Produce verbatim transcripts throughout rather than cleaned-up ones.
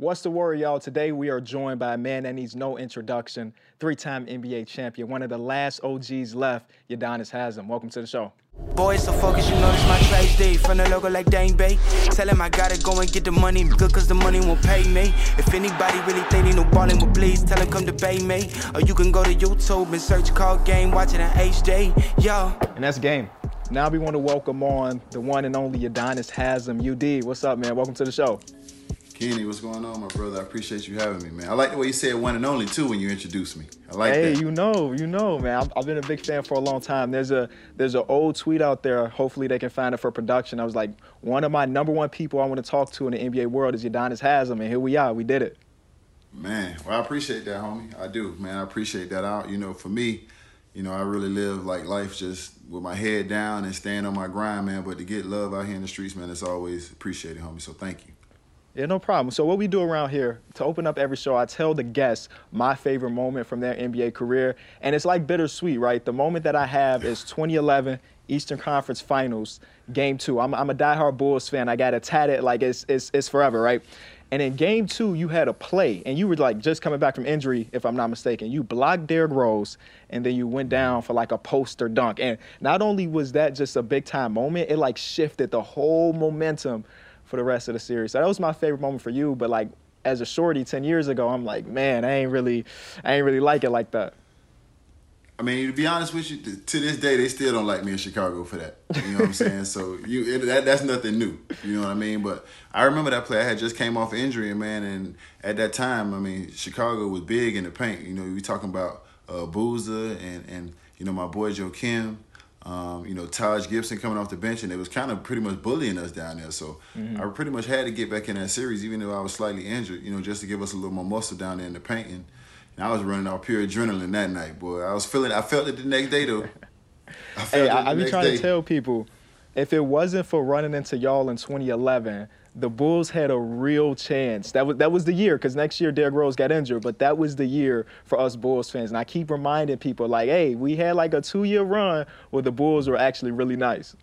What's the word, y'all? Today we are joined by a man that needs no introduction, three-time N B A champion, one of the last O Gs left, Udonis Haslem. Welcome to the show. Boy, so focused, you know this my trash day. From the logo like Dang Bay. Tell him I gotta go and get the money, good cause the money won't pay me. If anybody really think they no ballin', well please tell him come to Bay, mate. Or you can go to YouTube and search Call Game, watch it on H D, yo. And that's Game. Now we want to welcome on the one and only Udonis Haslem. U D, what's up, man? Welcome to the show. Kenny, what's going on, my brother? I appreciate you having me, man. I like the way you said one and only, too, when you introduced me. I like hey, that. Hey, you know, you know, man. I've, I've been a big fan for a long time. There's a there's an old tweet out there. Hopefully they can find it for production. I was like, one of my number one people I want to talk to in the N B A world is Udonis Haslem, and here we are. We did it. Man, well, I appreciate that, homie. I do, man. I appreciate that out. You know, for me, you know, I really live like life just with my head down and staying on my grind, man. But to get love out here in the streets, man, it's always appreciated, homie. So thank you. Yeah, no problem. So what we do around here, to open up every show, I tell the guests my favorite moment from their N B A career. And it's like bittersweet, right? The moment that I have is twenty eleven Eastern Conference Finals, Game two. I'm, I'm a diehard Bulls fan. I got it tatted like it's, it's, it's forever, right? And in Game two, you had a play, and you were like just coming back from injury, if I'm not mistaken. You blocked Derrick Rose, and then you went down for like a poster dunk. And not only was that just a big-time moment, it like shifted the whole momentum for the rest of the series. So that was my favorite moment for you, but like as a shorty ten years ago, I'm like, man, I ain't really, I ain't really like it like that. I mean, to be honest with you, to this day, they still don't like me in Chicago for that. You know what I'm saying? So you, it, that, that's nothing new. You know what I mean? But I remember that play. I had just came off injury, man, and at that time, I mean, Chicago was big in the paint. You know, we talking about uh, Boozer and, and, you know, my boy Joe Kim. Um, you know, Taj Gibson coming off the bench, and it was kind of pretty much bullying us down there. So mm-hmm. I pretty much had to get back in that series, even though I was slightly injured, you know, just to give us a little more muscle down there in the paint. And, and I was running off pure adrenaline that night, boy. I was feeling, I felt it the next day, though. I felt hey, it the I, I next be trying day. to tell people, if it wasn't for running into y'all in twenty eleven, the Bulls had a real chance. That was that was the year, because next year Derrick Rose got injured, but that was the year for us Bulls fans. And I keep reminding people, like, hey, we had like a two-year run where the Bulls were actually really nice.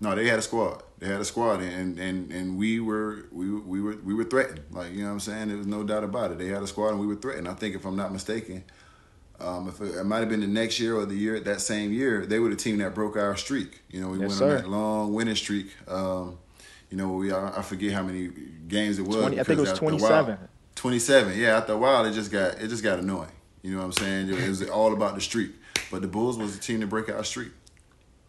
No, they had a squad. They had a squad, and and and we were we we were we were threatened. Like, you know what I'm saying? There was no doubt about it. They had a squad, and we were threatened. I think, if I'm not mistaken, um, if it, it might have been the next year or the year that same year, they were the team that broke our streak. You know, we yes, went sir. on that long winning streak. Um, You know, we I forget how many games it was. twenty, I think it was twenty-seven. While, twenty-seven, yeah. After a while, it just got it just got annoying. You know what I'm saying? It was all about the streak. But the Bulls was the team to break our streak.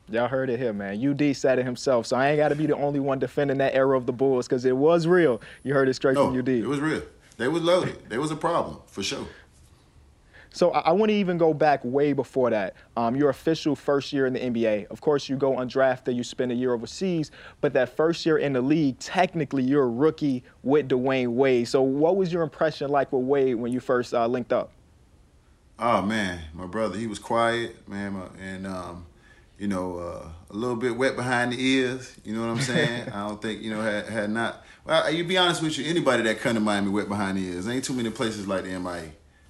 Y'all heard it here, man. U D said it himself, so I ain't got to be the only one defending that era of the Bulls, because it was real. You heard it straight no, from U D. It was real. They was loaded. They was a problem, for sure. So I want to even go back way before that. Um, your official first year in the N B A. Of course, you go undrafted, you spend a year overseas, but that first year in the league, technically you're a rookie with Dwayne Wade. So what was your impression like with Wade when you first uh, linked up? Oh, man, my brother, he was quiet, man, and, um, you know, uh, a little bit wet behind the ears. You know what I'm saying? I don't think, you know, had, had not. Well, you be honest with you, anybody that come to Miami wet behind the ears. There ain't too many places like the M I A.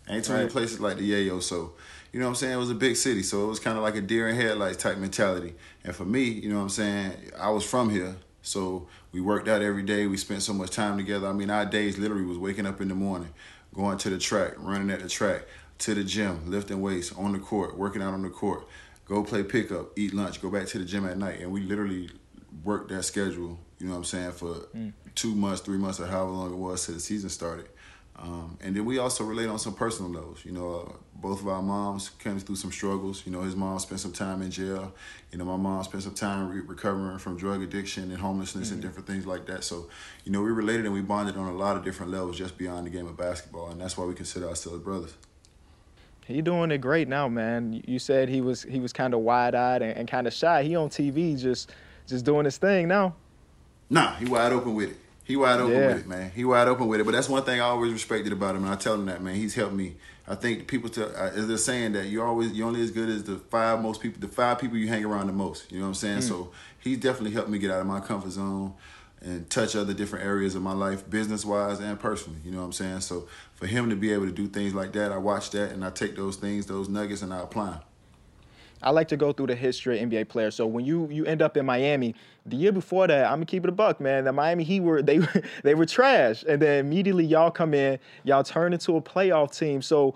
Ain't too many places like the Yayo, so, you know what I'm saying, it was a big city, so it was kind of like a deer in headlights type mentality. And for me, you know what I'm saying, I was from here, so we worked out every day, we spent so much time together. I mean, our days literally was waking up in the morning, going to the track, running at the track, to the gym, lifting weights, on the court, working out on the court, go play pickup, eat lunch, go back to the gym at night, and we literally worked that schedule, you know what I'm saying, for mm. two months, three months, or however long it was till the season started. Um, and then we also relate on some personal levels. You know, uh, both of our moms came through some struggles. You know, his mom spent some time in jail. You know, my mom spent some time re recovering from drug addiction and homelessness mm-hmm. and different things like that. So, you know, we related and we bonded on a lot of different levels just beyond the game of basketball. And that's why we consider ourselves brothers. He doing it great now, man. You said he was he was kind of wide-eyed and, and kind of shy. He on T V just, just doing his thing now. Nah, he wide open with it. He wide open yeah. with it, man. He wide open with it. But that's one thing I always respected about him, and I tell him that, man. He's helped me. I think people tell, is they're saying that you always you're only as good as the five most people, the five people you hang around the most. You know what I'm saying? Mm. So he's definitely helped me get out of my comfort zone and touch other different areas of my life, business wise and personally. You know what I'm saying? So for him to be able to do things like that, I watch that and I take those things, those nuggets, and I apply them. I like to go through the history of N B A players. So when you you end up in Miami, the year before that, I'm gonna keep it a buck, man. The Miami Heat were they they were trash, and then immediately y'all come in, y'all turn into a playoff team. So,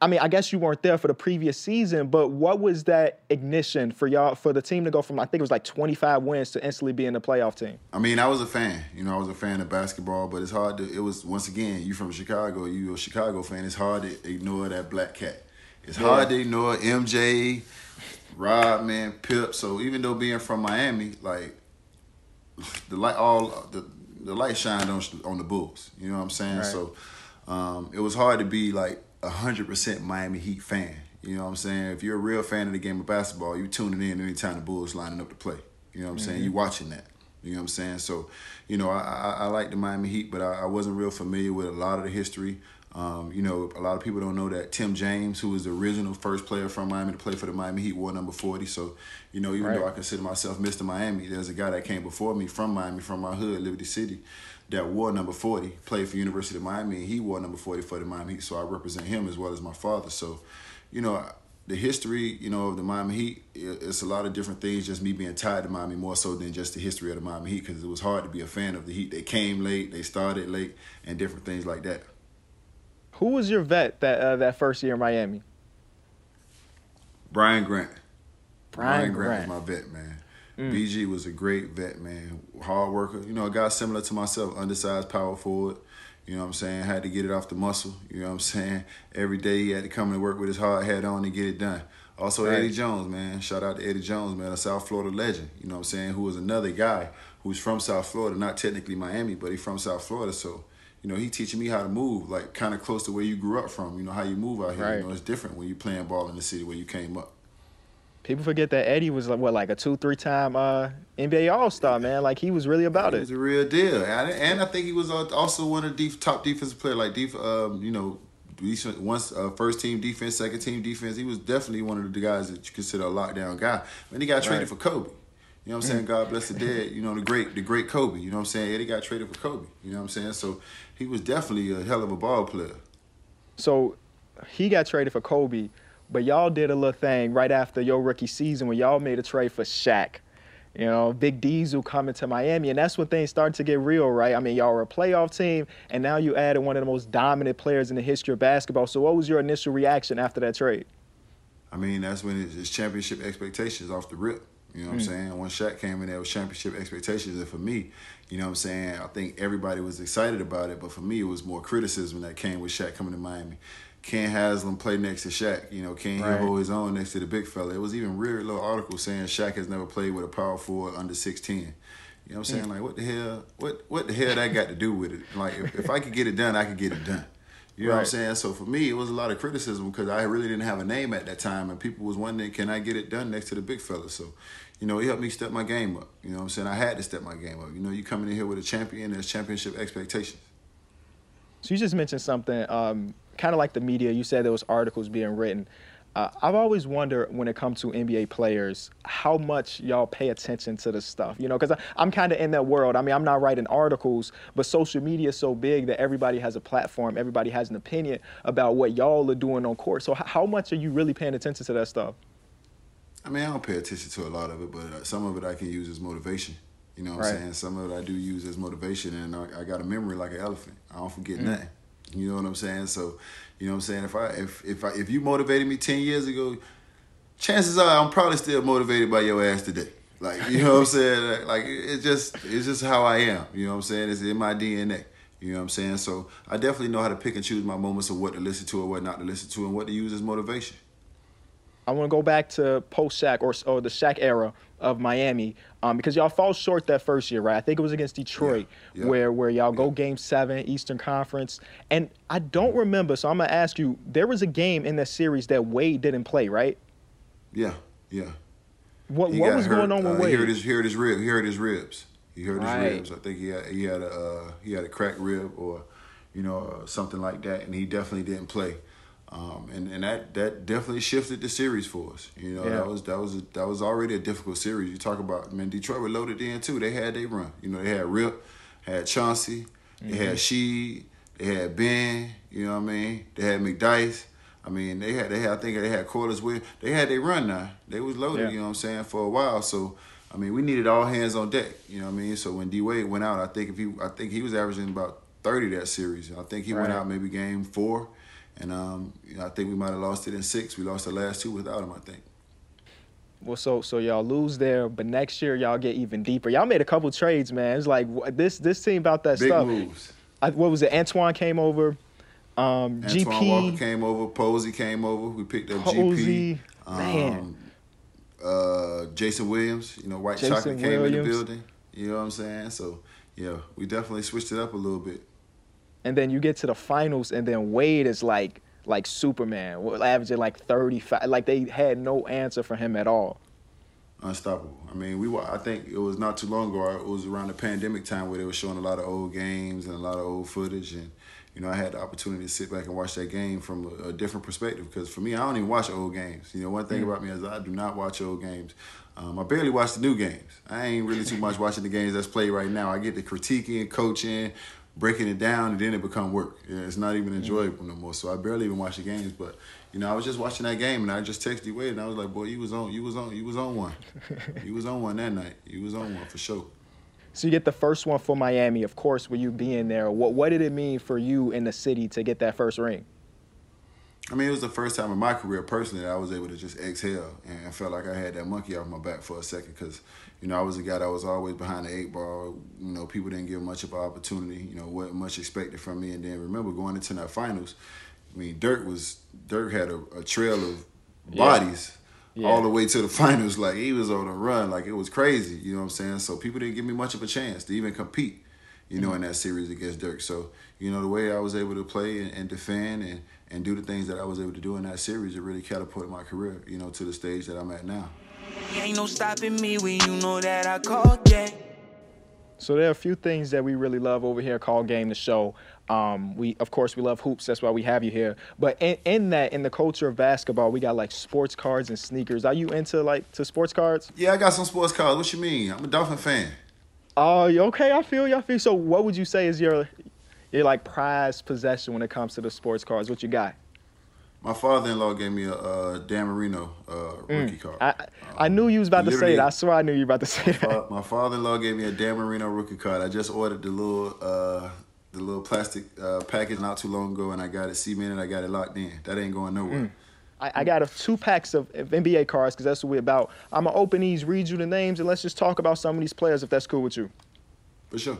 I mean, I guess you weren't there for the previous season, but what was that ignition for y'all, for the team to go from, I think it was like twenty-five wins to instantly being the playoff team? I mean, I was a fan. You know, I was a fan of basketball, but it's hard to, it was, once again, you from Chicago, you a Chicago fan, it's hard to ignore that black cat. It's yeah. hard to ignore M J, Rodman, Pip. So even though being from Miami, like, the light, all, the, the light shined on, on the Bulls. You know what I'm saying? Right. So um, it was hard to be like, one hundred percent Miami Heat fan. You know what I'm saying? If you're a real fan of the game of basketball, you tuning in anytime the Bulls lining up to play. You know what I'm mm-hmm. saying? You watching that. You know what I'm saying? So, you know, I I, I like the Miami Heat, but I, I wasn't real familiar with a lot of the history. Um, you know, a lot of people don't know that Tim James, who was the original first player from Miami to play for the Miami Heat, wore number forty. So, you know, even right. though I consider myself Mister Miami, there's a guy that came before me from Miami, from my hood, Liberty City, that wore number forty, played for University of Miami, and he wore number forty for the Miami Heat. So I represent him as well as my father. So, you know, the history, you know, of the Miami Heat, it's a lot of different things, just me being tied to Miami more so than just the history of the Miami Heat, because it was hard to be a fan of the Heat. They came late, they started late, and different things like that. Who was your vet that uh, that first year in Miami? Brian Grant. Brian, Brian Grant, Grant was my vet, man. Mm. B G was a great vet, man. Hard worker. You know, a guy similar to myself, undersized power forward. You know what I'm saying? Had to get it off the muscle. You know what I'm saying? Every day he had to come to work with his hard hat on and get it done. Also, right. Eddie Jones, man. Shout out to Eddie Jones, man, a South Florida legend. You know what I'm saying? Who was another guy who's from South Florida, not technically Miami, but he's from South Florida, so... You know, he teaching me how to move, like, kind of close to where you grew up from. You know, how you move out here. Right. You know, it's different when you're playing ball in the city where you came up. People forget that Eddie was, like, what, like a two, three-time uh, N B A All-Star, man. Like, he was really about it. He was a real deal. And I think he was also one of the top defensive players. Like, def- um, you know, once uh, first-team defense, second-team defense, he was definitely one of the guys that you consider a lockdown guy. And he got traded right. for Kobe. You know what I'm saying? God bless the dead. You know, the great the great Kobe. You know what I'm saying? Eddie got traded for Kobe. You know what I'm saying? So he was definitely a hell of a ball player. So he got traded for Kobe, but y'all did a little thing right after your rookie season when y'all made a trade for Shaq. You know, Big Diesel coming to Miami, and that's when things started to get real, right? I mean, y'all were a playoff team, and now you added one of the most dominant players in the history of basketball. So what was your initial reaction after that trade? I mean, that's when it's championship expectations off the rip. You know what mm-hmm. I'm saying? When Shaq came in, there was championship expectations. And for me, you know what I'm saying, I think everybody was excited about it. But for me, it was more criticism that came with Shaq coming to Miami. Can Haslem play next to Shaq? You know, can right. he hold his own next to the big fella? It was even really little article saying Shaq has never played with a power forward under six ten. You know what I'm saying? Mm-hmm. Like, what the hell? What what the hell that got to do with it? Like, if, if I could get it done, I could get it done. You know right. what I'm saying? So for me, it was a lot of criticism because I really didn't have a name at that time, and people was wondering, can I get it done next to the big fella? So, you know, it helped me step my game up. You know what I'm saying? I had to step my game up. You know, you coming in here with a champion, there's championship expectations. So you just mentioned something, um, kind of like the media. You said there was articles being written. Uh, I've always wondered when it comes to N B A players, how much y'all pay attention to this stuff, you know, because I'm kind of in that world. I mean, I'm not writing articles, but social media is so big that everybody has a platform. Everybody has an opinion about what y'all are doing on court. So h- how much are you really paying attention to that stuff? I mean, I don't pay attention to a lot of it, but some of it I can use as motivation. You know what right. I'm saying? Some of it I do use as motivation, and I, I got a memory like an elephant. I don't forget mm-hmm. nothing. You know what I'm saying? So, you know what I'm saying? If I if if I, if you motivated me ten years ago, chances are I'm probably still motivated by your ass today. Like, you know what I'm saying? Like, it's just it's just how I am. You know what I'm saying? It's in my D N A. You know what I'm saying? So I definitely know how to pick and choose my moments of what to listen to and what not to listen to and what to use as motivation. I want to go back to post-Shaq or, or the Shaq era of Miami um, because y'all fall short that first year, right? I think it was against Detroit yeah, yeah, where, where y'all yeah. go game seven, Eastern Conference. And I don't remember, so I'm going to ask you, there was a game in that series that Wade didn't play, right? Yeah, yeah. What he what was hurt. going on with uh, Wade? He hurt his, he hurt his, rib, he hurt his ribs. He hurt right. his ribs. I think he had, he had a uh, he had a cracked rib or, you know, uh, something like that, and he definitely didn't play. Um, and, and that, that definitely shifted the series for us. You know, yeah. that was that was a, that was already a difficult series. You talk about, man, Detroit were loaded in too. They had their run. You know, they had Rip, had Chauncey, mm-hmm. they had Sheed, they had Ben, you know what I mean? They had McDice. I I mean, they had, they had, I think they had quarters where they had their run now. They was loaded, yeah. you know what I'm saying, for a while. So, I mean, we needed all hands on deck, you know what I mean? So when D Wade went out, I think if he, I think he was averaging about thirty that series. I think he right. went out maybe game four, and um, you know, I think we might have lost it in six. We lost the last two without him, I think. Well, so so y'all lose there, but next year y'all get even deeper. Y'all made a couple trades, man. It's like this this team about that big stuff. Big moves. I, what was it? Antoine came over. Um, Antoine G P. Walker came over. Posey came over. We picked up Posey, G P. Um, man. Uh, Jason Williams, you know, White Jason Chocolate came Williams. in the building. You know what I'm saying? So, yeah, we definitely switched it up a little bit. And then you get to the finals, and then Wade is like, like Superman, averaging like thirty-five. Like they had no answer for him at all. Unstoppable. I mean, we were, I think it was not too long ago. It was around the pandemic time where they were showing a lot of old games and a lot of old footage. And, you know, I had the opportunity to sit back and watch that game from a, a different perspective, because for me, I don't even watch old games. You know, one thing mm. about me is I do not watch old games. Um, I barely watch the new games. I ain't really too much watching the games that's played right now. I get to critiquing, coaching, breaking it down, and then it become work. Yeah, it's not even enjoyable no more. So I barely even watch the games. But, you know, I was just watching that game, and I just texted you Wade, and I was like, boy, you was on, you was on, you was on one. You was on one that night. You was on one for sure. So you get the first one for Miami, of course, with you being there. What what did it mean for you in the city to get that first ring? I mean, it was the first time in my career personally that I was able to just exhale and felt like I had that monkey off my back for a second, because, you know, I was a guy that was always behind the eight ball. You know, people didn't give much of an opportunity, you know, wasn't much expected from me. And then remember going into that finals, I mean, Dirk was Dirk had a, a trail of yeah. bodies yeah. all the way to the finals. Like, he was on a run. Like, it was crazy, you know what I'm saying? So people didn't give me much of a chance to even compete, you know, mm-hmm. in that series against Dirk. So, you know, the way I was able to play and, and defend and, and do the things that I was able to do in that series, it really catapulted my career, you know, to the stage that I'm at now. Ain't no stopping me when you know that I called game. So there are a few things that we really love over here, Call Game, the show. Um, we, of course, we love hoops. That's why we have you here. But in, in that, in the culture of basketball, we got like sports cards and sneakers. Are you into like to sports cards? Yeah, I got some sports cards. What you mean? I'm a Dolphin fan. Oh, uh, okay. I feel you. I feel so. What would you say is your your like prized possession when it comes to the sports cards? What you got? My father-in-law gave me a uh, Dan Marino uh, rookie mm. card. I, um, I knew you was about to say it. I swear I knew you were about to say it. Uh, my father-in-law gave me a Dan Marino rookie card. I just ordered the little uh, the little plastic uh, package not too long ago, and I got it cemented and I got it locked in. That ain't going nowhere. Mm. I, I got a, two packs of, of N B A cards, because that's what we're about. I'm going to open these, read you the names, and let's just talk about some of these players if that's cool with you. For sure.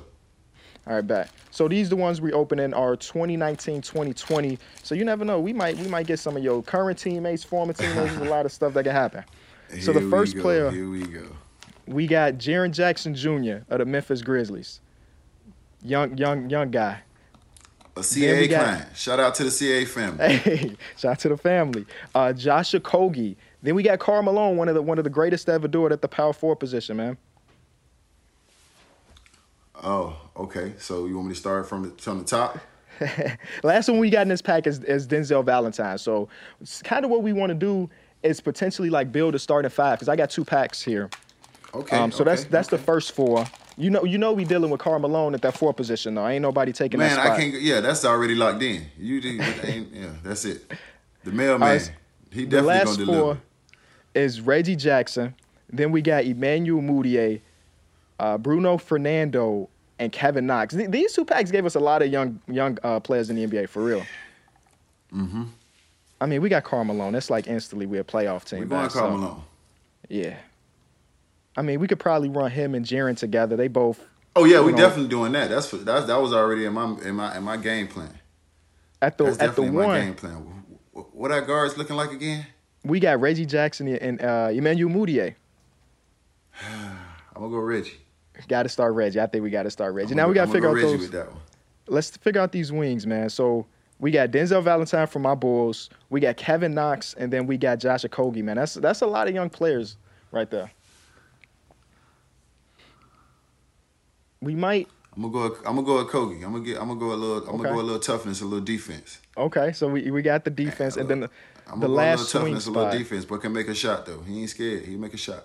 All right, back. So these the ones we opening are twenty nineteen, twenty twenty. So you never know. We might we might get some of your current teammates, former teammates. There's a lot of stuff that can happen. So here the first we go, player, here we go. We got Jaren Jackson Junior of the Memphis Grizzlies. Young, young, young guy. A C A A client. Shout out to the C A A family. Hey, shout out to the family. Uh, Josh Okogie. Then we got Karl Malone, one of the one of the greatest to ever do it at the power forward position, man. Oh, okay. So you want me to start from the, from the top? Last one we got in this pack is, is Denzel Valentine. So it's kind of what we want to do is potentially like build a starting five, because I got two packs here. Okay. Um, so okay, that's that's okay. the first four. You know, you know we dealing with Karl Malone at that four position though. Ain't nobody taking Man, that spot. Man, I can't. Yeah, that's already locked in. You did. Yeah, that's it. The mailman. Right, he definitely the last gonna deliver. Four is Reggie Jackson. Then we got Emmanuel Mudiay, Uh, Bruno Fernando, and Kevin Knox. Th- these two packs gave us a lot of young young uh, players in the N B A, for real. Mm-hmm. I mean, we got Karl Malone. That's like instantly we're a playoff team. We're going Karl Malone. Yeah. I mean, we could probably run him and Jaren together. They both. Oh yeah, we're know, definitely doing that. That's, for, that's that was already in my in my in my game plan. At the that's at the one. My game plan. What our guards looking like again? We got Reggie Jackson and uh, Emmanuel Mudiay. I'm gonna go Reggie. Got to start Reggie. I think we got to start Reggie. I'm now gonna, we got to figure go out Reggie those. With that one. Let's figure out these wings, man. So we got Denzel Valentine from my Bulls. We got Kevin Knox, and then we got Josh Okogie, man. That's that's a lot of young players right there. We might. I'm gonna go. I'm gonna go Okogie. I'm gonna get. I'm gonna go a little. I'm okay. gonna go a little toughness, a little defense. Okay, so we we got the defense, and, and then the, I'm the last go a little toughness, swing spot. A little defense, but can make a shot though. He ain't scared. He make a shot.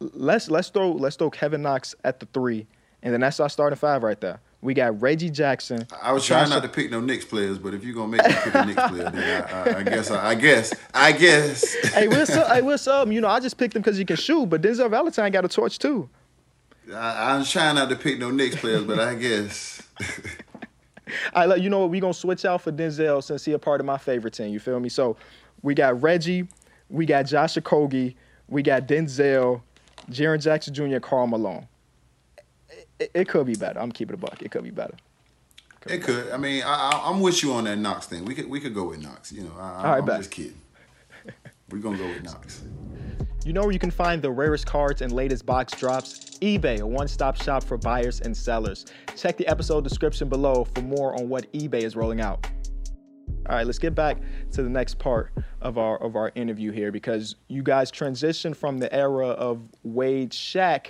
Let's let's throw let's throw Kevin Knox at the three, and then that's our starting five right there. We got Reggie Jackson. I was trying Josh not to pick no Knicks players, but if you're gonna make me pick a Knicks player, then I, I, I guess, I, I guess, I guess. Hey, what's up? Hey, what's up? You know, I just picked him because he can shoot, but Denzel Valentine got a torch too. I, I'm trying not to pick no Knicks players, but I guess. I let you know what, we gonna switch out for Denzel since he a part of my favorite team. You feel me? So we got Reggie, we got Josh Okogie, we got Denzel, Jaren Jackson Junior, Karl Malone. It, it could be better. I'm keeping it a buck. It could be better. It could. It be could. Better. I mean, I, I, I'm with you on that Knox thing. We could we could go with Knox. You know, I, I, right, I'm back. Just kidding. We're going to go with Knox. You know where you can find the rarest cards and latest box drops? eBay, a one-stop shop for buyers and sellers. Check the episode description below for more on what eBay is rolling out. All right, let's get back to the next part of our of our interview here, because you guys transitioned from the era of Wade, Shaq,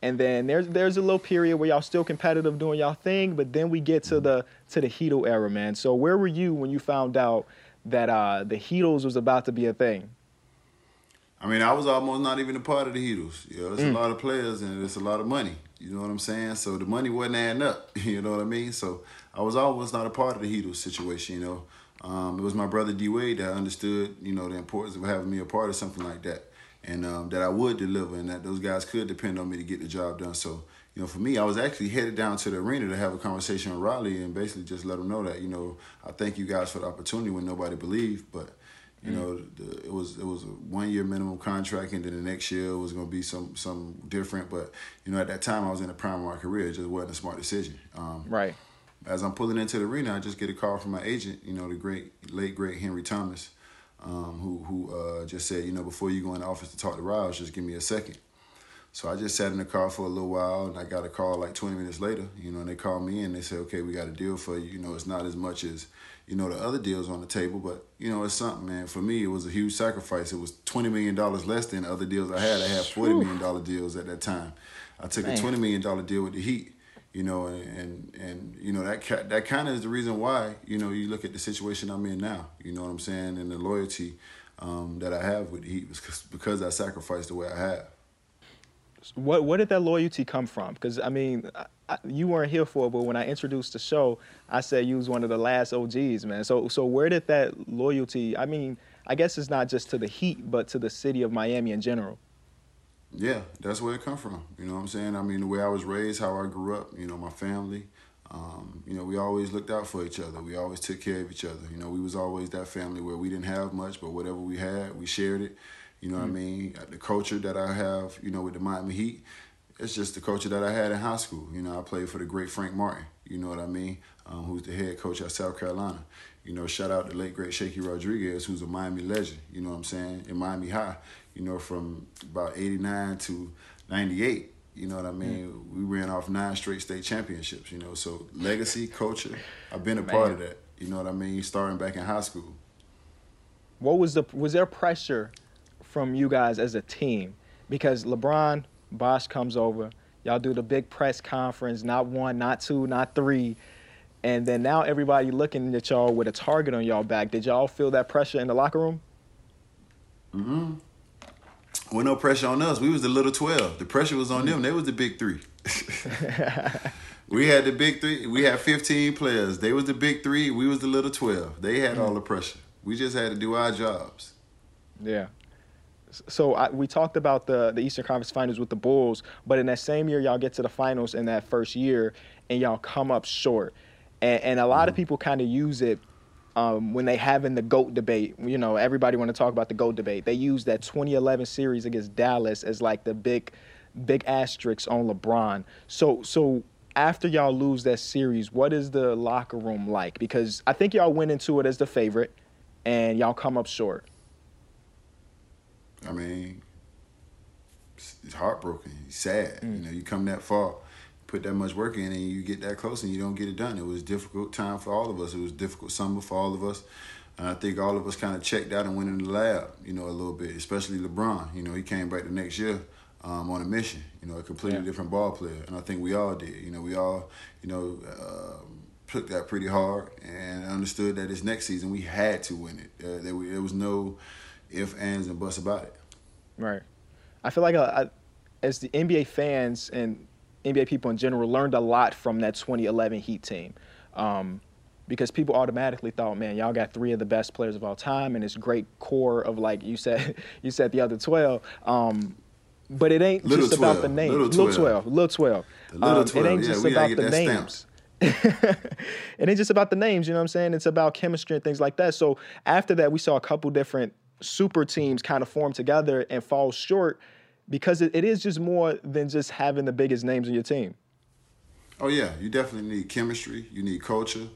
and then there's there's a little period where y'all still competitive doing y'all thing, but then we get to the to the Heatle era, man. So where were you when you found out that uh, the Heatles was about to be a thing? I mean, I was almost not even a part of the Heatles. You know, it's mm. a lot of players and it's a lot of money. You know what I'm saying? So the money wasn't adding up. You know what I mean? So I was almost not a part of the Heatles situation. You know, um, it was my brother D Wade that understood, you know, the importance of having me a part of something like that. And um, that I would deliver, and that those guys could depend on me to get the job done. So, you know, for me, I was actually headed down to the arena to have a conversation with Riley and basically just let him know that, you know, I thank you guys for the opportunity when nobody believed. But, you mm. know, the, it was it was a one-year minimum contract, and then the next year it was going to be some some different. But, you know, at that time I was in the prime of my career. It just wasn't a smart decision. Um, right. As I'm pulling into the arena, I just get a call from my agent, you know, the great late, great Henry Thomas. Um, who who uh, just said, you know, before you go in the office to talk to Riles, just give me a second. So I just sat in the car for a little while, and I got a call like twenty minutes later, you know, and they called me in. They said, okay, we got a deal for you. You know, it's not as much as, you know, the other deals on the table, but, you know, it's something, man. For me, it was a huge sacrifice. It was twenty million dollars less than the other deals I had. I had forty million dollars deals at that time. I took Dang. a twenty million dollars deal with the Heat. You know, and, and, and you know, that that kind of is the reason why, you know, you look at the situation I'm in now, you know what I'm saying, and the loyalty um, that I have with the Heat was because, because I sacrificed the way I have. What, what did that loyalty come from? Because, I mean, I, you weren't here for it, but when I introduced the show, I said you was one of the last O Gs, man. So, so where did that loyalty, I mean, I guess it's not just to the Heat, but to the city of Miami in general. Yeah, that's where it come from. You know what I'm saying? I mean, the way I was raised, how I grew up, you know, my family, um, you know, we always looked out for each other. We always took care of each other. You know, we was always that family where we didn't have much, but whatever we had, we shared it. You know what mm-hmm. I mean? The culture that I have, you know, with the Miami Heat, it's just the culture that I had in high school. You know, I played for the great Frank Martin, you know what I mean, um, who's the head coach at South Carolina. You know, shout out to late, great Shaky Rodriguez, who's a Miami legend, you know what I'm saying, in Miami High. You know, from about eighty-nine to ninety-eight, you know what I mean? Mm. We ran off nine straight state championships, you know. So legacy, culture, I've been a Man. part of that, you know what I mean, starting back in high school. What was the, was there pressure from you guys as a team? Because LeBron, Bosh comes over, y'all do the big press conference, not one, not two, not three, and then now everybody looking at y'all with a target on y'all back. Did y'all feel that pressure in the locker room? Mm-hmm. Well, no pressure on us. We was the little twelve. The pressure was on them. They was the big three. We had the big three. We had fifteen players. They was the big three. We was the little twelve. They had all the pressure. We just had to do our jobs. Yeah. So I, we talked about the, the Eastern Conference Finals with the Bulls, but in that same year, y'all get to the finals in that first year, and y'all come up short. And, and a lot mm-hmm. of people kind of use it Um, when they having the GOAT debate, you know, everybody want to talk about the GOAT debate. They use that twenty eleven series against Dallas as like the big, big asterisk on LeBron. So, so after y'all lose that series, what is the locker room like? Because I think y'all went into it as the favorite, and y'all come up short. I mean, it's heartbroken. It's sad. Mm. You know, you come that far, put that much work in, and you get that close and you don't get it done. It was a difficult time for all of us. It was a difficult summer for all of us. And I think all of us kind of checked out and went in the lab, you know, a little bit, especially LeBron. You know, he came back the next year um, on a mission, you know, a completely yeah. different ball player. And I think we all did. You know, we all, you know, uh, took that pretty hard and understood that this next season we had to win it. Uh, there, there was no ifs, ands, and buts about it. Right. I feel like uh, I, as the N B A fans and N B A people in general learned a lot from that twenty eleven Heat team, um, because people automatically thought, man, y'all got three of the best players of all time and this great core of, like you said, you said the other twelve. Um, but it ain't little just twelve. About the names. Little twelve. Little twelve. Little twelve. Um, twelve. It ain't yeah, just about the names. It ain't just about the names, you know what I'm saying? It's about chemistry and things like that. So after that, we saw a couple different super teams kind of form together and fall short, because it, it is just more than just having the biggest names on your team. Oh, yeah. You definitely need chemistry. You need culture.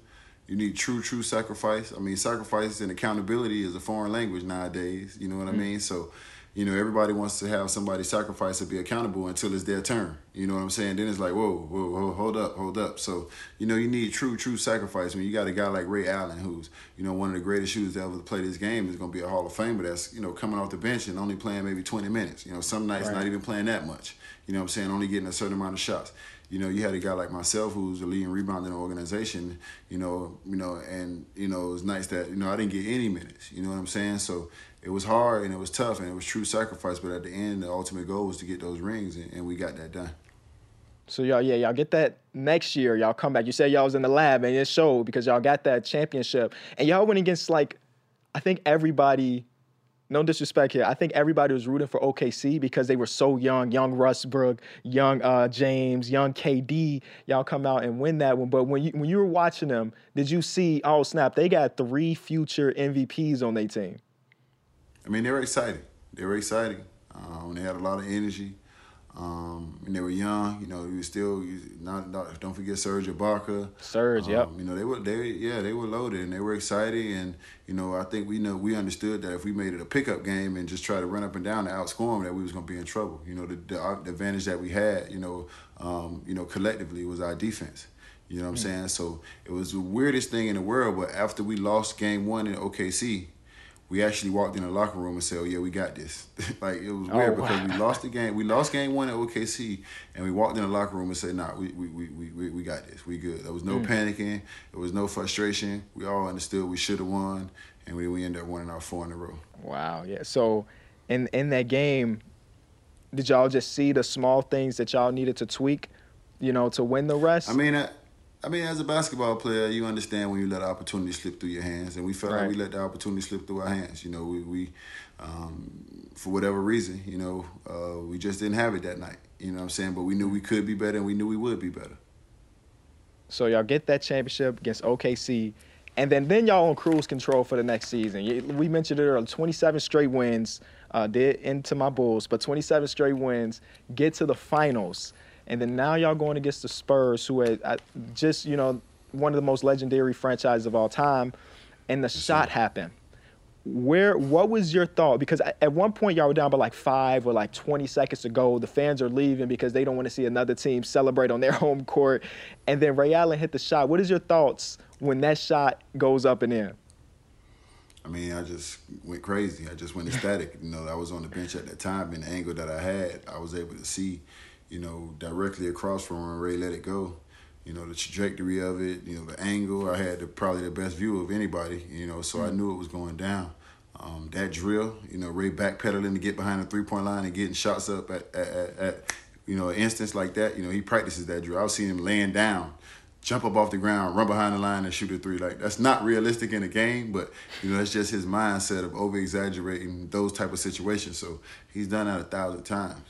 You need true, true sacrifice. I mean, sacrifice and accountability is a foreign language nowadays. You know what mm-hmm. I mean? So, you know, everybody wants to have somebody sacrifice and be accountable until it's their turn. You know what I'm saying? Then it's like, whoa, whoa, whoa, hold up, hold up. So, you know, you need true, true sacrifice. When I mean, you got a guy like Ray Allen, who's, you know, one of the greatest shooters to ever play this game, is going to be a Hall of Famer that's, you know, coming off the bench and only playing maybe twenty minutes. You know, some nights right. not even playing that much. You know what I'm saying? Only getting a certain amount of shots. You know, you had a guy like myself who's a leading rebounding organization, you know, you know, and, you know, it was nice that, you know, I didn't get any minutes, you know what I'm saying? So it was hard and it was tough and it was true sacrifice, but at the end, the ultimate goal was to get those rings, and, and we got that done. So, y'all, yeah, y'all get that next year, y'all come back. You said y'all was in the lab and it showed because y'all got that championship. And y'all went against, like, I think everybody... No disrespect here. I think everybody was rooting for O K C because they were so young. Young Westbrook, young uh, James, young K D. Y'all come out and win that one. But when you when you were watching them, did you see, oh, snap, they got three future M V Ps on their team? I mean, they were exciting. They were exciting. Um, they had a lot of energy. Um, and they were young. You know, you still not, not. Don't forget Serge Ibaka. Serge, um, yep. You know, they were they yeah they were loaded and they were excited, and you know I think we you know we understood that if we made it a pickup game and just try to run up and down and outscore them, that we was gonna be in trouble. You know, the the, the advantage that we had, you know, um, you know collectively was our defense. You know what I'm mm-hmm. saying? So it was the weirdest thing in the world. But after we lost game one in O K C. We actually walked in the locker room and said, oh, yeah, we got this. Like, it was weird oh, wow. because we lost the game. We lost game one at O K C, and we walked in the locker room and said, nah, we we we we, we got this. We good. There was no mm. panicking. There was no frustration. We all understood we should have won, and we, we ended up winning our four in a row. Wow, yeah. So in, in that game, did y'all just see the small things that y'all needed to tweak, you know, to win the rest? I mean, I, I mean, as a basketball player, you understand when you let opportunity slip through your hands, and we felt right. like we let the opportunity slip through our hands. You know, we, we um, for whatever reason, you know, uh, we just didn't have it that night. You know what I'm saying? But we knew we could be better, and we knew we would be better. So y'all get that championship against O K C, and then, then y'all on cruise control for the next season. We mentioned it earlier, twenty-seven straight wins, uh, did into my Bulls, but twenty-seven straight wins, get to the finals. And then now y'all going against the Spurs, who are just, you know, one of the most legendary franchises of all time, and the shot happened. Where, what was your thought? Because at one point y'all were down by like five or like twenty seconds to go. The fans are leaving because they don't want to see another team celebrate on their home court. And then Ray Allen hit the shot. What is your thoughts when that shot goes up and in? I mean, I just went crazy. I just went ecstatic. You know, I was on the bench at that time, and the angle that I had, I was able to see, you know, directly across from him, and Ray let it go. You know, the trajectory of it, you know, the angle. I had the, probably the best view of anybody, you know, so mm-hmm. I knew it was going down. Um, that drill, you know, Ray backpedaling to get behind the three-point line and getting shots up at, at, at, at you know, an instance like that. You know, he practices that drill. I've seen him laying down, jump up off the ground, run behind the line and shoot a three. Like, that's not realistic in a game, but, you know, that's just his mindset of over-exaggerating those type of situations. So he's done that a thousand times.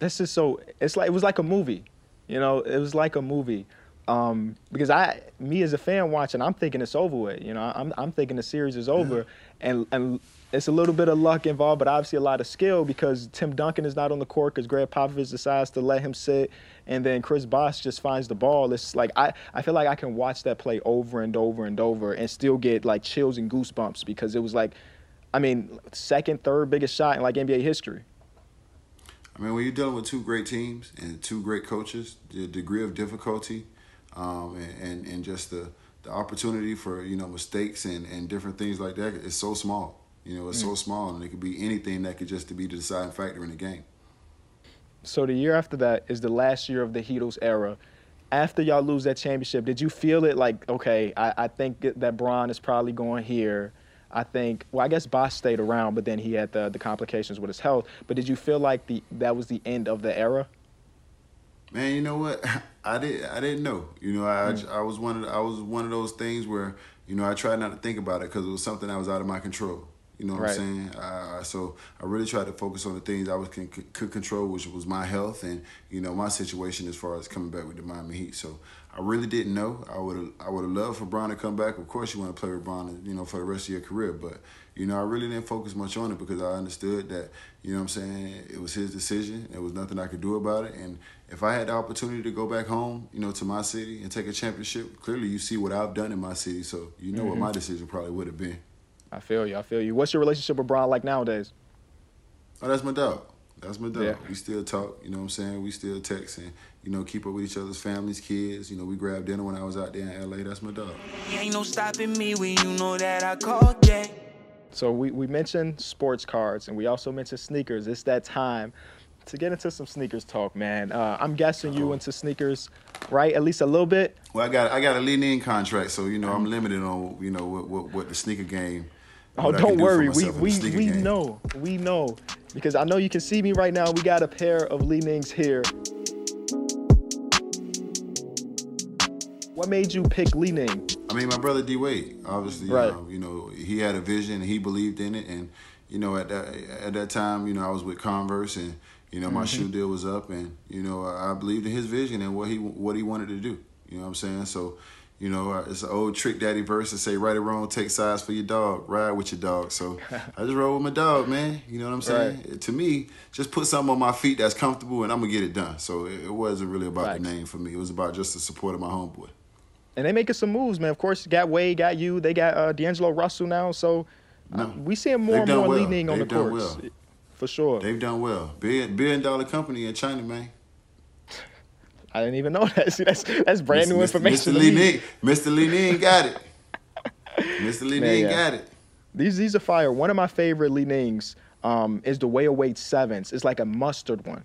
This is so, it's like, it was like a movie, you know, it was like a movie. Um, because I, me as a fan watching, I'm thinking it's over with, you know, I'm I'm thinking the series is over. Yeah. And and it's a little bit of luck involved, but obviously a lot of skill because Tim Duncan is not on the court because Gregg Popovich decides to let him sit. And then Chris Bosh just finds the ball. It's like, I, I feel like I can watch that play over and over and over and still get like chills and goosebumps because it was like, I mean, second, third biggest shot in like N B A history. I mean, when you're dealing with two great teams and two great coaches, the degree of difficulty um, and, and, and just the, the opportunity for, you know, mistakes and, and different things like that is so small. You know, it's mm. so small, and it could be anything that could just be the deciding factor in the game. So the year after that is the last year of the Heatles era. After y'all lose that championship, did you feel it like, okay, I, I think that Bron is probably going here? I think, well, I guess Bosh stayed around, but then he had the, the complications with his health. But did you feel like the that was the end of the era? man, you know what? I did. I didn't know. You know, I mm. I was one of the, I was one of those things where, you know, I tried not to think about it because it was something that was out of my control. You know what right. I'm saying? Uh, so I really tried to focus on the things I was can, could control, which was my health and, you know, my situation as far as coming back with the Miami Heat. So I really didn't know. I would I would have loved for Bron to come back. Of course, you want to play with Bron, you know, for the rest of your career. But, you know, I really didn't focus much on it because I understood that, you know what I'm saying, it was his decision. There was nothing I could do about it. And if I had the opportunity to go back home, you know, to my city and take a championship, clearly you see what I've done in my city. So you know mm-hmm. what my decision probably would have been. I feel you. I feel you. What's your relationship with Bron like nowadays? Oh, that's my dog. That's my dog. Yeah. We still talk. You know what I'm saying? We still text and, you know, keep up with each other's families, kids. You know, we grabbed dinner when I was out there in L A. That's my dog. Ain't no stopping me when you know that I called that. So we, we mentioned sports cards and we also mentioned sneakers. It's that time to get into some sneakers talk, man. Uh, I'm guessing you into sneakers, right? At least a little bit. Well, I got I got a Li-Ning contract, so, you know, I'm limited on, you know, what what, what the sneaker game. Oh, don't worry. We we we game. know. We know. Because I know you can see me right now. We got a pair of Li-Nings here. What made you pick Li-Ning? I mean, my brother D-Wade, obviously, right. um, you know, he had a vision. He believed in it. And, you know, at that, at that time, you know, I was with Converse and, you know, my mm-hmm. shoe deal was up. And, you know, I believed in his vision and what he what he wanted to do. You know what I'm saying? So, you know, it's an old Trick Daddy verse to say, right or wrong, take sides for your dog, ride with your dog. So I just roll with my dog, man. You know what I'm saying? Right. To me, just put something on my feet that's comfortable and I'm going to get it done. So it wasn't really about Facts. the name for me. It was about just the support of my homeboy. And they making some moves, man. Of course, got Wade, got you. They got uh, D'Angelo Russell now. So no, uh, we seeing more and more well. leaning on They've the courts. Well. For sure. They've done well. Billion, billion dollar company in China, man. I didn't even know that. See, that's that's brand new information. Mister Li-Ning, Mister Li-Ning got it. Mister Li-Ning yeah. got it. These these are fire. One of my favorite Li-Nings um, is the Way Away Sevens. It's like a mustard one,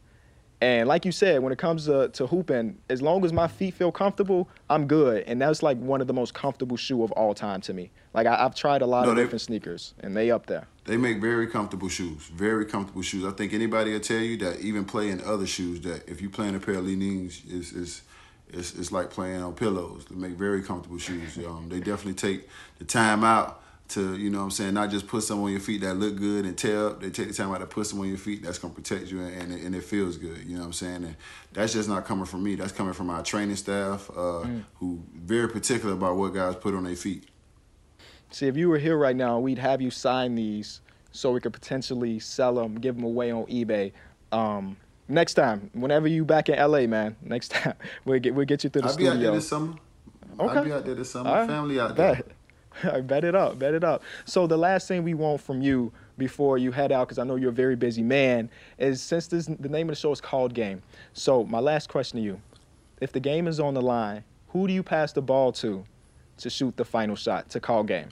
and like you said, when it comes to, to hooping, as long as my feet feel comfortable, I'm good. And that's like one of the most comfortable shoe of all time to me. Like I, I've tried a lot no, of they, different sneakers, and they up there. They make very comfortable shoes, very comfortable shoes. I think anybody will tell you that even playing other shoes, that if you play in a pair of Li-Nings, it's, it's, it's, it's like playing on pillows. They make very comfortable shoes. Um, they definitely take the time out to, you know what I'm saying, not just put some on your feet that look good and tear up. They take the time out to put some on your feet that's going to protect you and, and, it, and it feels good. You know what I'm saying? And that's just not coming from me. That's coming from our training staff uh, mm. who very particular about what guys put on their feet. See, if you were here right now, we'd have you sign these so we could potentially sell them, give them away on eBay. Um, next time, whenever you back in L A, man, next time, we'll get, we'll get you through the I'll studio. I'll be out there this summer. Okay. I'll be out there this summer. Right. Family out there. Bet. I bet it up. Bet it up. So the last thing we want from you before you head out, because I know you're a very busy man, is since this, the name of the show is called Game. So my last question to you, if the game is on the line, who do you pass the ball to to shoot the final shot, to call game?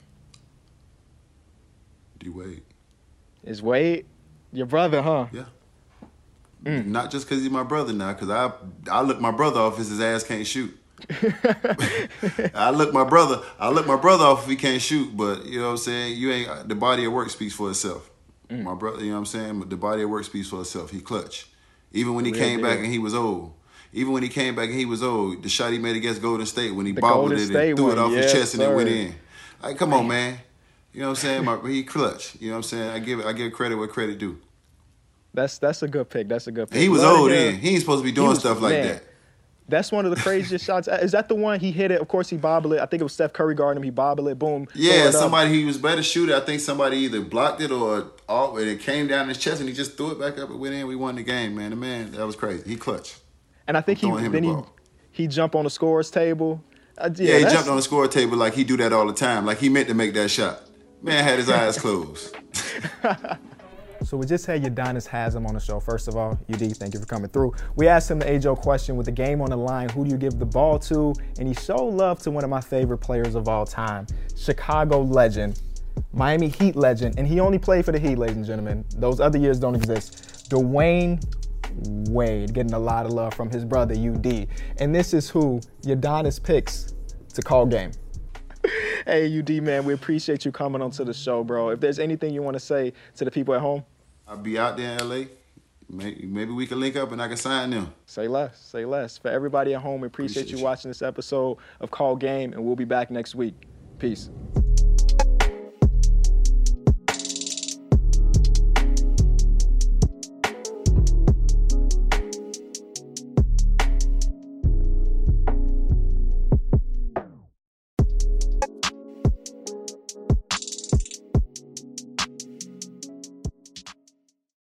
D-Wade. Is Wade your brother, huh? Yeah. Mm. Not just because he's my brother now, because I I look my brother off if his ass can't shoot. I look my brother I look my brother off if he can't shoot, but you know what I'm saying? You ain't the body of work speaks for itself. Mm. My brother, you know what I'm saying? The body of work speaks for itself. He clutch. Even when he Real came deal. back and he was old. Even when he came back and he was old, the shot he made against Golden State when he the bobbled Golden it State and threw one. it off yes, his chest sir. and it went in. Like, come on, man. You know what I'm saying? My, he clutch. You know what I'm saying? I give I give credit where credit due. That's that's a good pick. That's a good pick. He was Love old then. He ain't supposed to be doing was, stuff like man, that. That's one of the craziest shots. Is that the one he hit it? Of course, he bobbled it. I think it was Steph Curry guarding him. He bobbled it. Boom. Yeah, somebody he was better shooter. I think somebody either blocked it or all, it came down his chest and he just threw it back up and went in. We won the game, man. The man, that was crazy. He clutch. And I think he then the he, he jumped on the scorer's table. Uh, yeah, yeah, he jumped on the score table like he do that all the time. Like he meant to make that shot. Man had his eyes closed. So we just had Udonis Haslem on the show. First of all, U D, thank you for coming through. We asked him the age-old question, with the game on the line, who do you give the ball to? And he showed love to one of my favorite players of all time, Chicago legend, Miami Heat legend, and he only played for the Heat, ladies and gentlemen. Those other years don't exist. Dwayne Wade, getting a lot of love from his brother, U D. And this is who Udonis picks to call game. Hey, U D, man, we appreciate you coming onto the show, bro. If there's anything you want to say to the people at home. I'll be out there in L A. Maybe we can link up and I can sign them. Say less. Say less. For everybody at home, we appreciate, appreciate you, you watching this episode of Call Game, and we'll be back next week. Peace.